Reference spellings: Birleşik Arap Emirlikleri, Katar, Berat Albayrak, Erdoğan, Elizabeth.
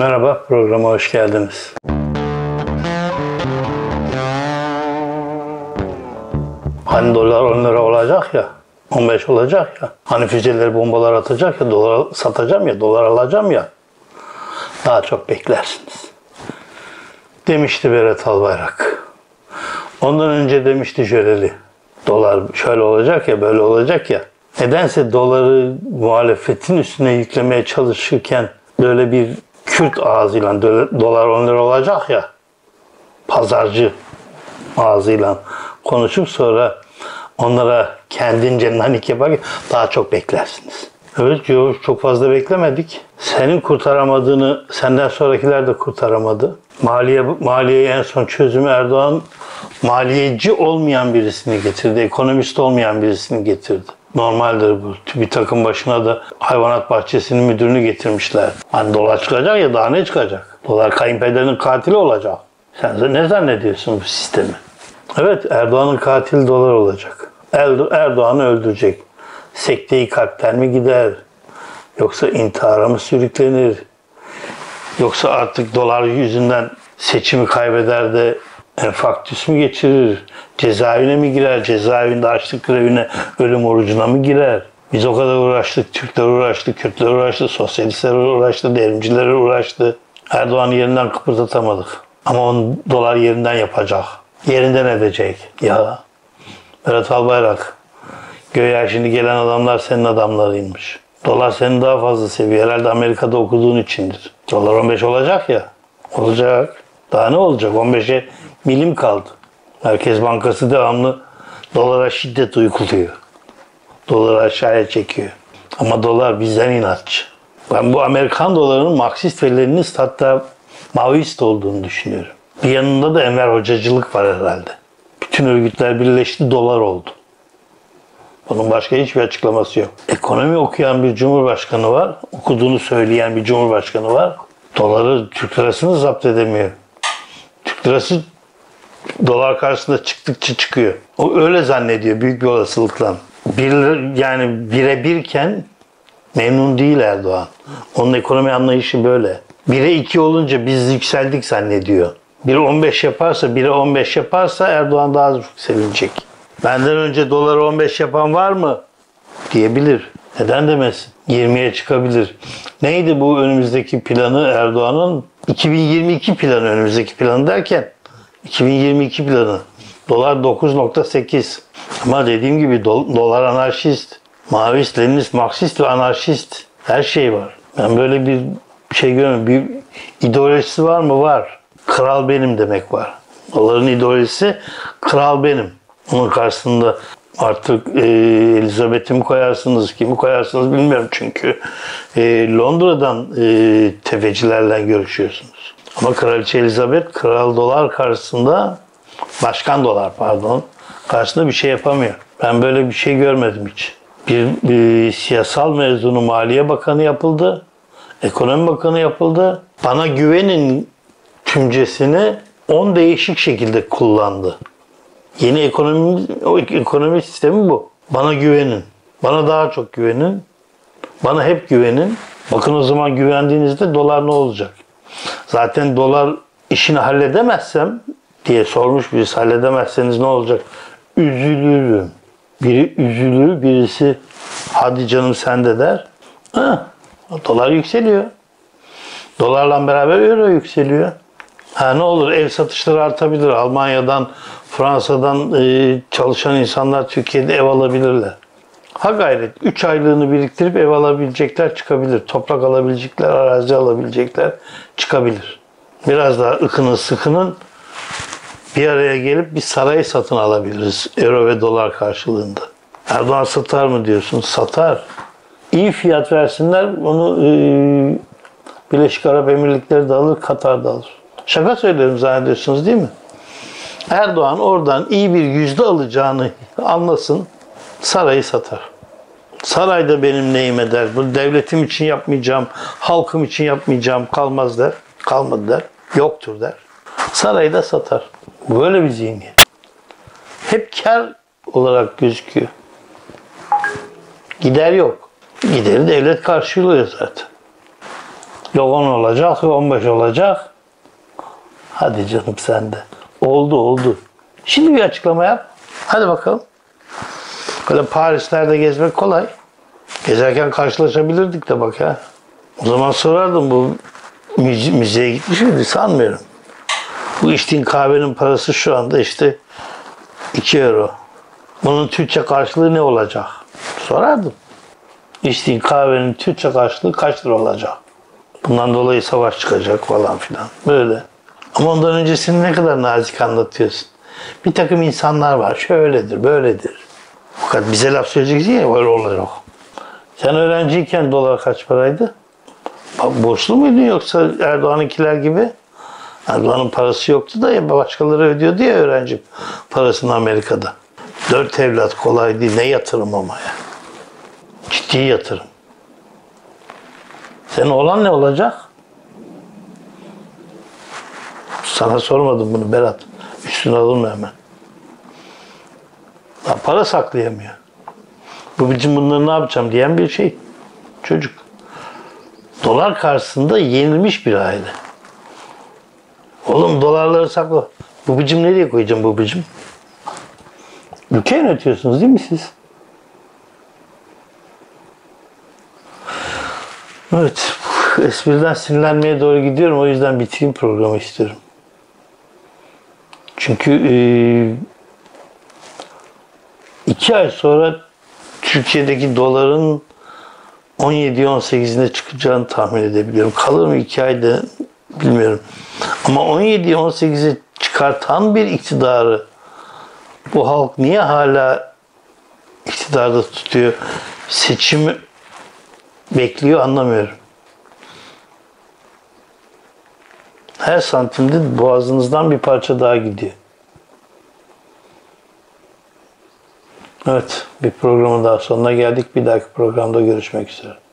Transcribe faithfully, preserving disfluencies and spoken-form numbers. Merhaba, programa hoş geldiniz. Hani dolar on lira olacak ya, on beş olacak ya, hani füzeleri bombalar atacak ya, dolar satacağım ya, dolar alacağım ya, daha çok beklersiniz. Demişti Berat Albayrak. Ondan önce demişti şöyleli, dolar şöyle olacak ya, böyle olacak ya. Nedense doları muhalefetin üstüne yüklemeye çalışırken böyle bir Kürt ağzıyla, dolar on lira olacak ya, pazarcı ağzıyla konuşup sonra onlara kendince nanik yaparak daha çok beklersiniz. Evet, çok fazla beklemedik. Senin kurtaramadığını senden sonrakiler de kurtaramadı. Maliye, maliyeye en son çözümü Erdoğan maliyeci olmayan birisini getirdi, ekonomist olmayan birisini getirdi. Normaldir bu. Bir takım başına da hayvanat bahçesinin müdürünü getirmişler. Hani dolar çıkacak ya, daha ne çıkacak? Dolar kayınpederinin katili olacak. Sen ne zannediyorsun bu sistemi? Evet, Erdoğan'ın katili dolar olacak. Erdoğan'ı öldürecek. Sekteyi kalpten mi gider? Yoksa intihara mı sürüklenir? Yoksa artık dolar yüzünden seçimi kaybeder de enfarktüs mü geçirir? Cezaevine mi girer? Cezaevinde açlık grevine, ölüm orucuna mı girer? Biz o kadar uğraştık. Türkler uğraştı, Kürtler uğraştı, sosyalistler uğraştı, devrimciler uğraştı. Erdoğan'ı yerinden kıpırdatamadık. Ama on dolar yerinden yapacak. Yerinden edecek. Ya Berat Albayrak, göğe şimdi gelen adamlar senin adamlarıymış. Dolar seni daha fazla seviyor. Herhalde Amerika'da okuduğun içindir. Dolar on beş olacak ya. Olacak. Daha ne olacak? on beşe milim kaldı. Merkez Bankası devamlı dolara şiddet uyguluyor. Doları aşağıya çekiyor. Ama dolar bizden inatçı. Ben bu Amerikan dolarının Marksist ve Leninist, hatta Maoist olduğunu düşünüyorum. Bir yanında da Enver Hocacılık var herhalde. Bütün örgütler birleşti, dolar oldu. Bunun başka hiçbir açıklaması yok. Ekonomi okuyan bir cumhurbaşkanı var. Okuduğunu söyleyen bir cumhurbaşkanı var. Doları, Türk lirasını zapt edemiyor. Türk lirası dolar karşısında çıktıkça çıkıyor. O öyle zannediyor büyük bir olasılıkla. Bir, yani bire birken memnun değil Erdoğan. Onun ekonomi anlayışı böyle. Bire iki olunca biz yükseldik zannediyor. Bire on beş yaparsa, bire on beş yaparsa Erdoğan daha çok sevinecek. Benden önce doları on beş yapan var mı? Diyebilir. Neden demesin? yirmiye çıkabilir. Neydi bu önümüzdeki planı Erdoğan'ın? iki bin yirmi iki planı, önümüzdeki planı derken iki bin yirmi iki planı. Dolar dokuz nokta sekiz. Ama dediğim gibi do dolar anarşist. Maoist, Leninist, Marksist ve anarşist. Her şey var. Ben böyle bir şey görmüyorum. Bir ideolojisi var mı? Var. Kral benim demek var. Doların ideolojisi kral benim. Onun karşısında artık e, Elizabeth'i mi koyarsınız, kimi koyarsınız bilmiyorum çünkü. E, Londra'dan e, tefecilerle görüşüyorsunuz. Ama Kraliçe Elizabeth, Kral Dolar karşısında, Başkan Dolar pardon, karşısında bir şey yapamıyor. Ben böyle bir şey görmedim hiç. Bir e, siyasal mezunu Maliye Bakanı yapıldı, Ekonomi Bakanı yapıldı. Bana güvenin tümcesini on değişik şekilde kullandı. Yeni ekonomi, ekonomi sistemi bu. Bana güvenin. Bana daha çok güvenin. Bana hep güvenin. Bakın o zaman güvendiğinizde dolar ne olacak? Zaten dolar işini halledemezsem diye sormuş birisi. Halledemezseniz ne olacak? Üzülürüm. Biri üzülür, birisi hadi canım sen de der. Ha, dolar yükseliyor. Dolarla beraber euro yükseliyor. Ha, ne olur, ev satışları artabilir. Almanya'dan, Fransa'dan e, çalışan insanlar Türkiye'de ev alabilirler. Ha gayret, üç aylığını biriktirip ev alabilecekler çıkabilir. Toprak alabilecekler, arazi alabilecekler çıkabilir. Biraz daha ıkının sıkının bir araya gelip bir sarayı satın alabiliriz. Euro ve dolar karşılığında. Erdoğan satar mı diyorsun? Satar. İyi fiyat versinler, onu e, Birleşik Arap Emirlikleri de alır, Katar da alır. Şaka söylüyorum zannediyorsunuz değil mi? Erdoğan oradan iyi bir yüzde alacağını anlasın, sarayı satar. Saray da benim neyime der, bu devletim için yapmayacağım, halkım için yapmayacağım kalmaz der, kalmadı der, yoktur der. Sarayı da satar. Böyle bir zihniyet. Hep kar olarak gözüküyor. Gider yok. Gideri devlet karşılıyor zaten. on olacak, on beş olacak. Hadi canım sen de. Oldu oldu. Şimdi bir açıklama yap. Hadi bakalım. Böyle Paris'lerde gezmek kolay. Gezerken karşılaşabilirdik de bak ya. O zaman sorardım, bu müze, müzeye gitmiş miydi? Sanmıyorum. Bu içtiğin kahvenin parası şu anda işte iki euro. Bunun Türkçe karşılığı ne olacak? Sorardım. İçtiğin kahvenin Türkçe karşılığı kaç lira olacak? Bundan dolayı savaş çıkacak falan filan. Böyle. Ama ondan öncesini ne kadar nazik anlatıyorsun. Bir takım insanlar var. Şöyledir, böyledir. Fakat bize laf söyleyeceksin ya, öyle olacak. Sen öğrenciyken dolar kaç paraydı? Borçlu muydun yoksa Erdoğan'ınkiler gibi? Erdoğan'ın parası yoktu da ya, başkaları ödüyordu ya öğrenci parasını Amerika'da. Dört evlat kolay değil. Ne yatırım ama ya. Ciddi yatırım. Senin oğlan ne olacak? Sana sormadım bunu Berat. Üstüne alınma hemen. Ya para saklayamıyor. Bu bizim bunları ne yapacağım diyen bir şey. Çocuk. Dolar karşısında yenilmiş bir aile. Oğlum dolarları sakla. Babacım nereye koyacağım babacım? Ülke yönetiyorsunuz değil mi siz? Evet. Espriden sinirlenmeye doğru gidiyorum. O yüzden bitireyim programı istiyorum. Çünkü e, iki ay sonra Türkiye'deki doların on yedi on sekizine çıkacağını tahmin edebiliyorum. Kalır mı iki ayda bilmiyorum. Ama on yedi on sekize çıkartan bir iktidarı bu halk niye hala iktidarda tutuyor, seçimi bekliyor anlamıyorum. Her santimde boğazınızdan bir parça daha gidiyor. Evet, bir programın daha sonuna geldik. Bir dahaki programda görüşmek üzere.